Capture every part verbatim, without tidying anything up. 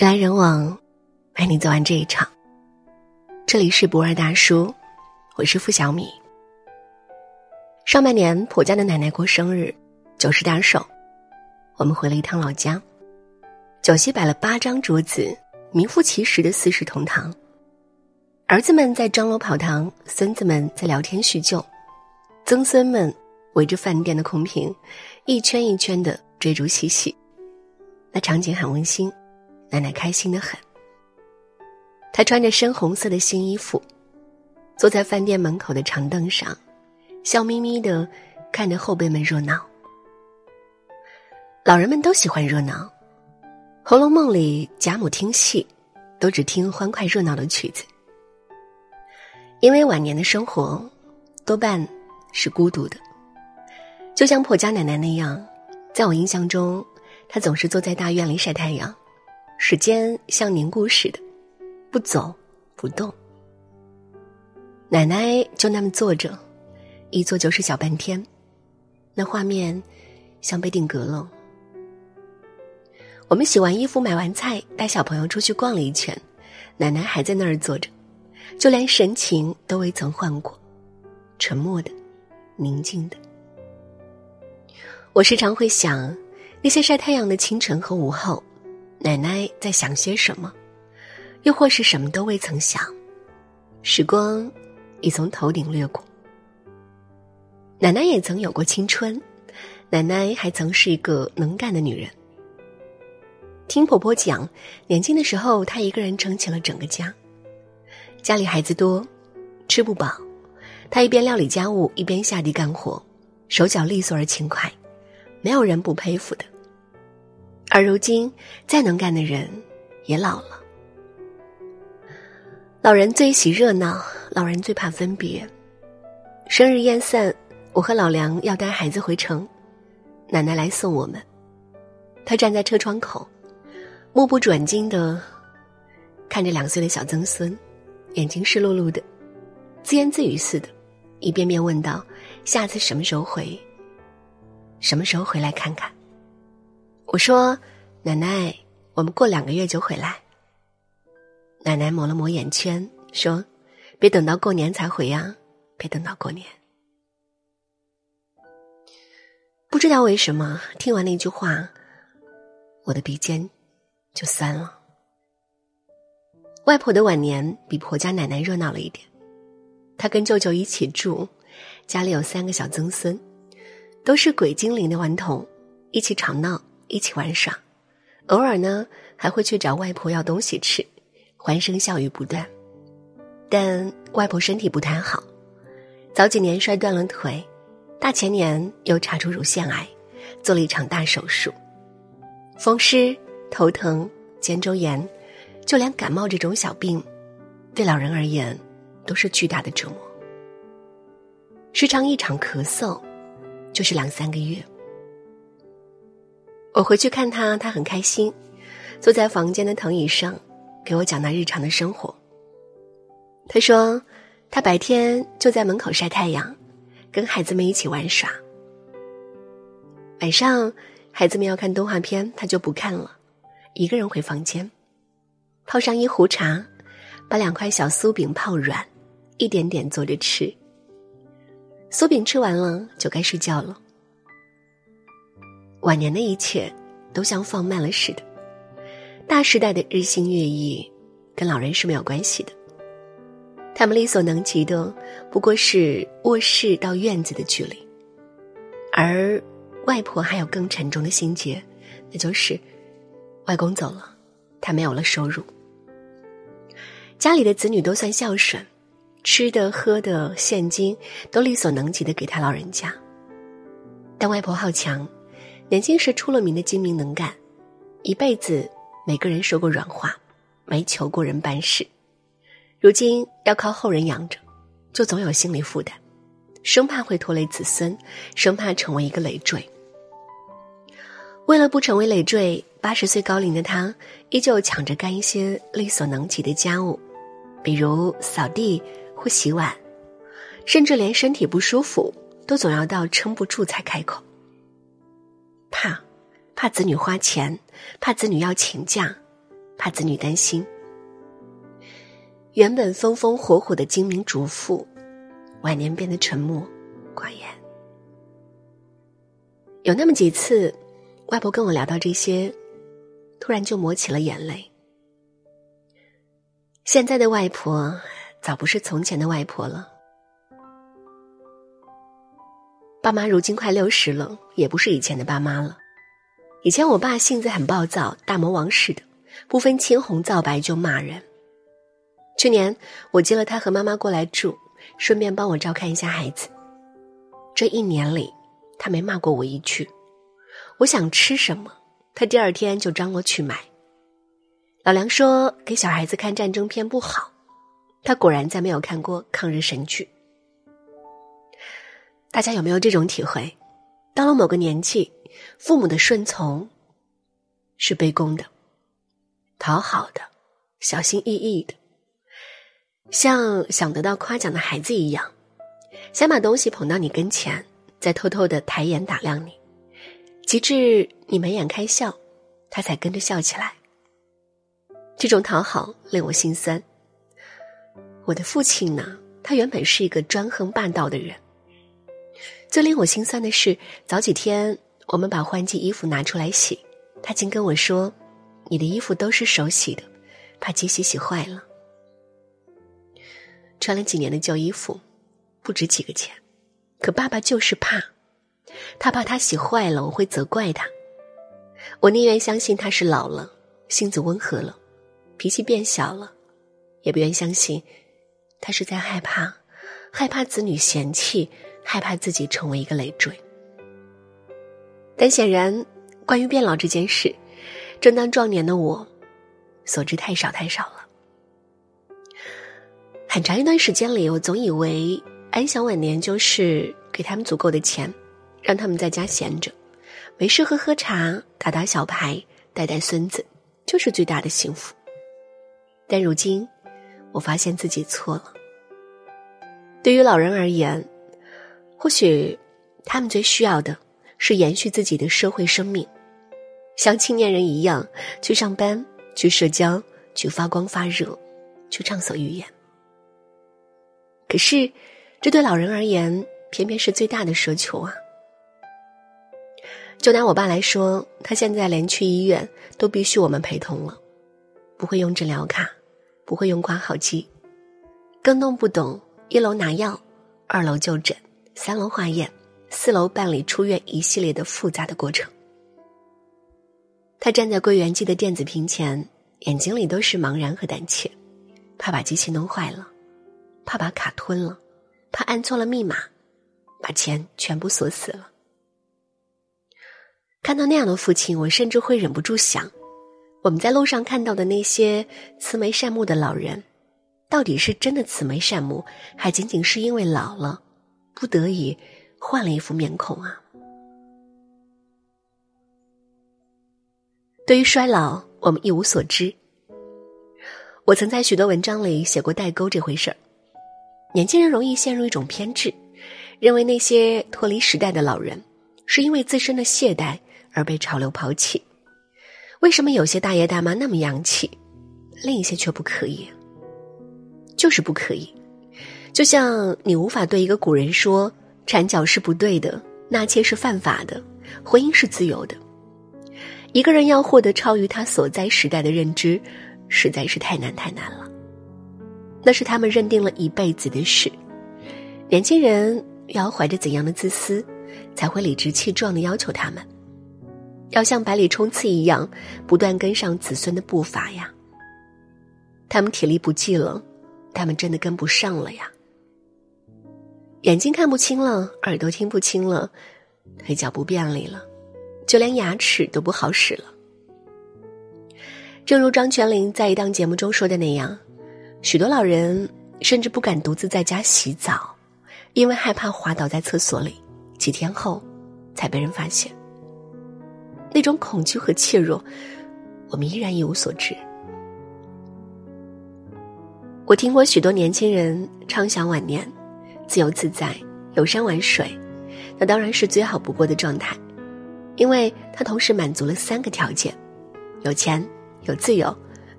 人来人往，陪你走完这一场。这里是不二大叔，我是付小米。上半年婆家的奶奶过生日，九十大寿，我们回了一趟老家。酒席摆了八张桌子，名副其实的四世同堂。儿子们在张罗跑堂，孙子们在聊天叙旧，曾孙们围着饭店的空瓶，一圈一圈的追逐嬉戏，那场景很温馨，奶奶开心得很。她穿着深红色的新衣服，坐在饭店门口的长凳上，笑眯眯的看着后辈们热闹。老人们都喜欢热闹，《红楼梦》里贾母听戏都只听欢快热闹的曲子。因为晚年的生活多半是孤独的，就像婆家奶奶那样，在我印象中她总是坐在大院里晒太阳，时间像凝固似的，不走不动。奶奶就那么坐着，一坐就是小半天，那画面像被定格了。我们洗完衣服，买完菜，带小朋友出去逛了一圈，奶奶还在那儿坐着，就连神情都未曾换过，沉默的，宁静的。我时常会想，那些晒太阳的清晨和午后，奶奶在想些什么，又或是什么都未曾想，时光已从头顶掠过。奶奶也曾有过青春，奶奶还曾是一个能干的女人。听婆婆讲，年轻的时候她一个人撑起了整个家，家里孩子多，吃不饱，她一边料理家务，一边下地干活，手脚利索而勤快，没有人不佩服的。而如今再能干的人也老了。老人最喜热闹，老人最怕分别。生日宴散，我和老梁要带孩子回城，奶奶来送我们，她站在车窗口，目不转睛地看着两岁的小曾孙，眼睛湿漉漉的，自言自语似的一遍遍问道，下次什么时候回什么时候回来看看。我说，奶奶，我们过两个月就回来。奶奶抹了抹眼圈说，别等到过年才回啊，别等到过年。不知道为什么，听完那句话，我的鼻尖就酸了。外婆的晚年比婆家奶奶热闹了一点，她跟舅舅一起住，家里有三个小曾孙，都是鬼精灵的顽童，一起吵闹，一起玩耍，偶尔呢还会去找外婆要东西吃，欢声笑语不断。但外婆身体不太好，早几年摔断了腿，大前年又查出乳腺癌，做了一场大手术，风湿、头疼、肩周炎，就连感冒这种小病，对老人而言都是巨大的折磨。时常一场咳嗽就是两三个月。我回去看他，他很开心，坐在房间的藤椅上给我讲他日常的生活。他说，他白天就在门口晒太阳，跟孩子们一起玩耍，晚上孩子们要看动画片，他就不看了，一个人回房间，泡上一壶茶，把两块小酥饼泡软，一点点坐着吃。酥饼吃完了就该睡觉了。晚年的一切都像放慢了似的，大时代的日新月异跟老人是没有关系的，他们力所能及的不过是卧室到院子的距离。而外婆还有更沉重的心结，那就是外公走了，她没有了收入。家里的子女都算孝顺，吃的喝的现金都力所能及的给她老人家。但外婆好强，年轻时出了名的精明能干，一辈子没跟人说过软话，没求过人办事，如今要靠后人养着，就总有心理负担，生怕会拖累子孙，生怕成为一个累赘。为了不成为累赘，八十岁高龄的他依旧抢着干一些力所能及的家务，比如扫地或洗碗，甚至连身体不舒服都总要到撑不住才开口。怕怕子女花钱，怕子女要请假，怕子女担心。原本风风火火的精明主妇，晚年变得沉默寡言。有那么几次，外婆跟我聊到这些，突然就抹起了眼泪。现在的外婆早不是从前的外婆了。爸妈如今快六十了，也不是以前的爸妈了。以前我爸性子很暴躁，大魔王似的，不分青红皂白就骂人。去年我接了他和妈妈过来住，顺便帮我照看一下孩子。这一年里，他没骂过我一句。我想吃什么，他第二天就张罗去买。老梁说给小孩子看战争片不好，他果然再没有看过抗日神剧。大家有没有这种体会？到了某个年纪，父母的顺从是卑躬的、讨好的、小心翼翼的，像想得到夸奖的孩子一样，想把东西捧到你跟前，再偷偷的抬眼打量你，直至你眉眼开笑，他才跟着笑起来。这种讨好令我心酸。我的父亲呢，他原本是一个专横霸道的人。最令我心酸的是，早几天我们把换季衣服拿出来洗，他竟跟我说，你的衣服都是手洗的，怕机洗洗坏了。穿了几年的旧衣服不值几个钱，可爸爸就是怕，他怕他洗坏了我会责怪他。我宁愿相信他是老了，性子温和了，脾气变小了，也不愿相信他是在害怕害怕子女嫌弃，害怕自己成为一个累赘。但显然，关于变老这件事，正当壮年的我所知太少太少了。很长一段时间里，我总以为安享晚年就是给他们足够的钱，让他们在家闲着，没事喝喝茶，打打小牌，带带孙子，就是最大的幸福。但如今我发现自己错了。对于老人而言，或许他们最需要的是延续自己的社会生命，像青年人一样去上班，去社交，去发光发热，去畅所欲言。可是这对老人而言偏偏是最大的奢求啊。就拿我爸来说，他现在连去医院都必须我们陪同了，不会用治疗卡，不会用挂号机，更弄不懂一楼拿药，二楼就诊，三楼化验，四楼办理出院一系列的复杂的过程。他站在柜员机的电子屏前，眼睛里都是茫然和胆怯，怕把机器弄坏了，怕把卡吞了，怕按错了密码，把钱全部锁死了。看到那样的父亲，我甚至会忍不住想，我们在路上看到的那些慈眉善目的老人，到底是真的慈眉善目，还仅仅是因为老了，不得已换了一副面孔啊。对于衰老，我们一无所知。我曾在许多文章里写过代沟这回事儿。年轻人容易陷入一种偏执，认为那些脱离时代的老人是因为自身的懈怠而被潮流抛弃。为什么有些大爷大妈那么洋气，另一些却不可以？就是不可以。就像你无法对一个古人说，缠脚是不对的，纳妾是犯法的，婚姻是自由的。一个人要获得超于他所在时代的认知，实在是太难太难了。那是他们认定了一辈子的事。年轻人要怀着怎样的自私，才会理直气壮地要求他们，要像百里冲刺一样，不断跟上子孙的步伐呀？他们体力不济了，他们真的跟不上了呀。眼睛看不清了，耳朵听不清了，腿脚不便利了，就连牙齿都不好使了。正如张泉灵在一档节目中说的那样，许多老人甚至不敢独自在家洗澡，因为害怕滑倒在厕所里，几天后才被人发现。那种恐惧和怯弱，我们依然一无所知。我听过许多年轻人畅想晚年自由自在，游山玩水，那当然是最好不过的状态，因为它同时满足了三个条件：有钱，有自由，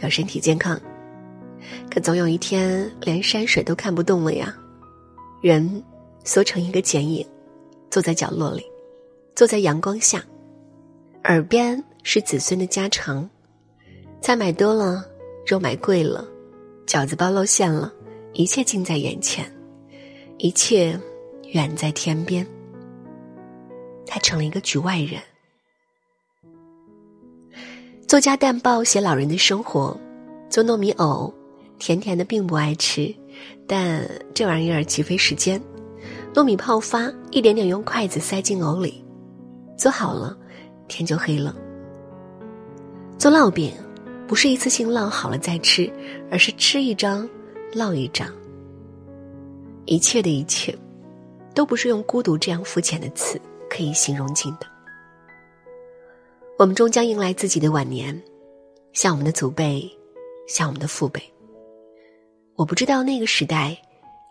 要身体健康。可总有一天连山水都看不动了呀，人缩成一个剪影，坐在角落里，坐在阳光下，耳边是子孙的家常，菜买多了，肉买贵了，饺子包露馅了，一切近在眼前，一切远在天边。他成了一个局外人。作家淡豹写老人的生活，做糯米藕，甜甜的并不爱吃，但这玩意儿极费时间。糯米泡发，一点点用筷子塞进藕里，做好了，天就黑了。做烙饼，不是一次性烙好了再吃，而是吃一张，烙一张。一切的一切，都不是用孤独这样肤浅的词可以形容尽的。我们终将迎来自己的晚年，像我们的祖辈，像我们的父辈。我不知道那个时代，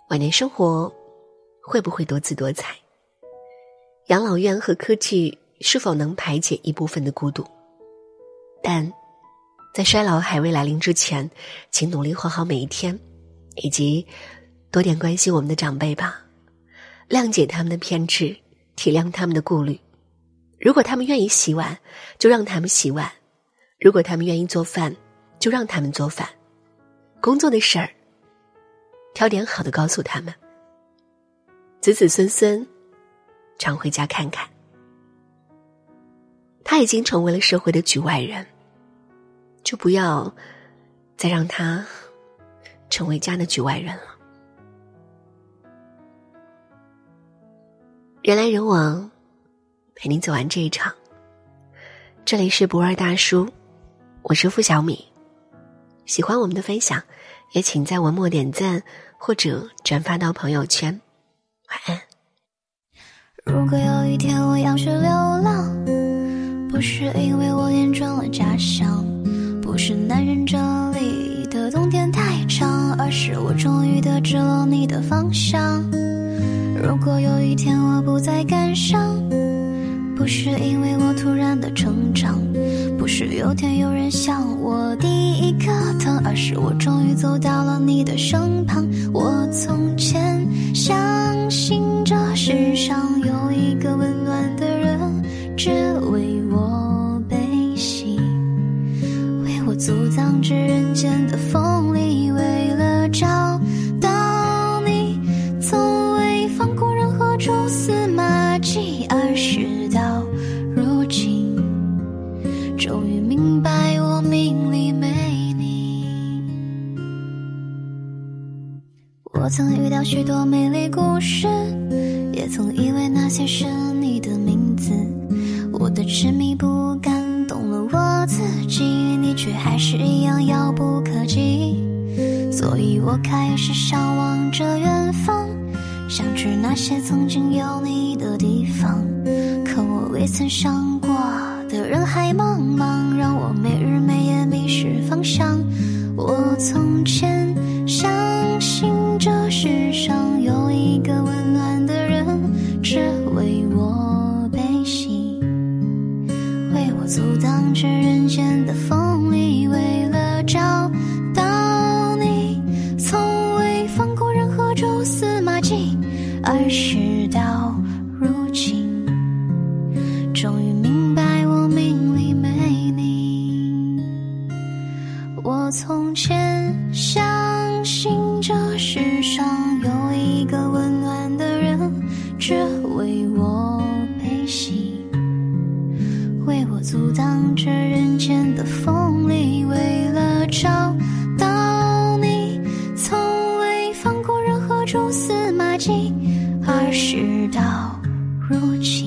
晚年生活会不会多姿多彩？养老院和科技是否能排解一部分的孤独？但在衰老还未来临之前，请努力活好每一天，以及多点关心我们的长辈吧，谅解他们的偏执，体谅他们的顾虑。如果他们愿意洗碗，就让他们洗碗；如果他们愿意做饭，就让他们做饭。工作的事儿，挑点好的告诉他们。子子孙孙，常回家看看。他已经成为了社会的局外人，就不要再让他成为家的局外人了。人来人往，陪你走完这一场。这里是不二大叔，我是付小米。喜欢我们的分享，也请在文末点赞或者转发到朋友圈。晚安。如果有一天我要去流浪，不是因为我眼中了家乡，不是男人这里的冬天太长，而是我终于得知了你的方向。如果有一天我不再感伤，不是因为我突然的成长，不是有天有人向我第一课堂，而是我终于走到了你的身旁。我从前相信这世上有一个温暖的人，只为我悲喜，为我阻挡着人间的风里，为了找到你从未放过任何蛛丝马迹。而是终于明白，我命里没你。我曾遇到许多美丽故事，也曾以为那些是你的名字。我的痴迷不感动了我自己，你却还是一样遥不可及。所以我开始向往着远方，想去那些曾经有你的地方。可我未曾想过的人海茫茫，让我每日每夜迷失方向。我从前相信这世上有一个温暖的人，只为我悲喜，为我阻挡着人间的风里，为了找到你从未放过任何蛛丝马迹。而事到如今，终于明白我从前相信这世上有一个温暖的人，只为我悲喜，为我阻挡着人间的风里，为了找到你从未放过任何蛛丝马迹。而事到如今，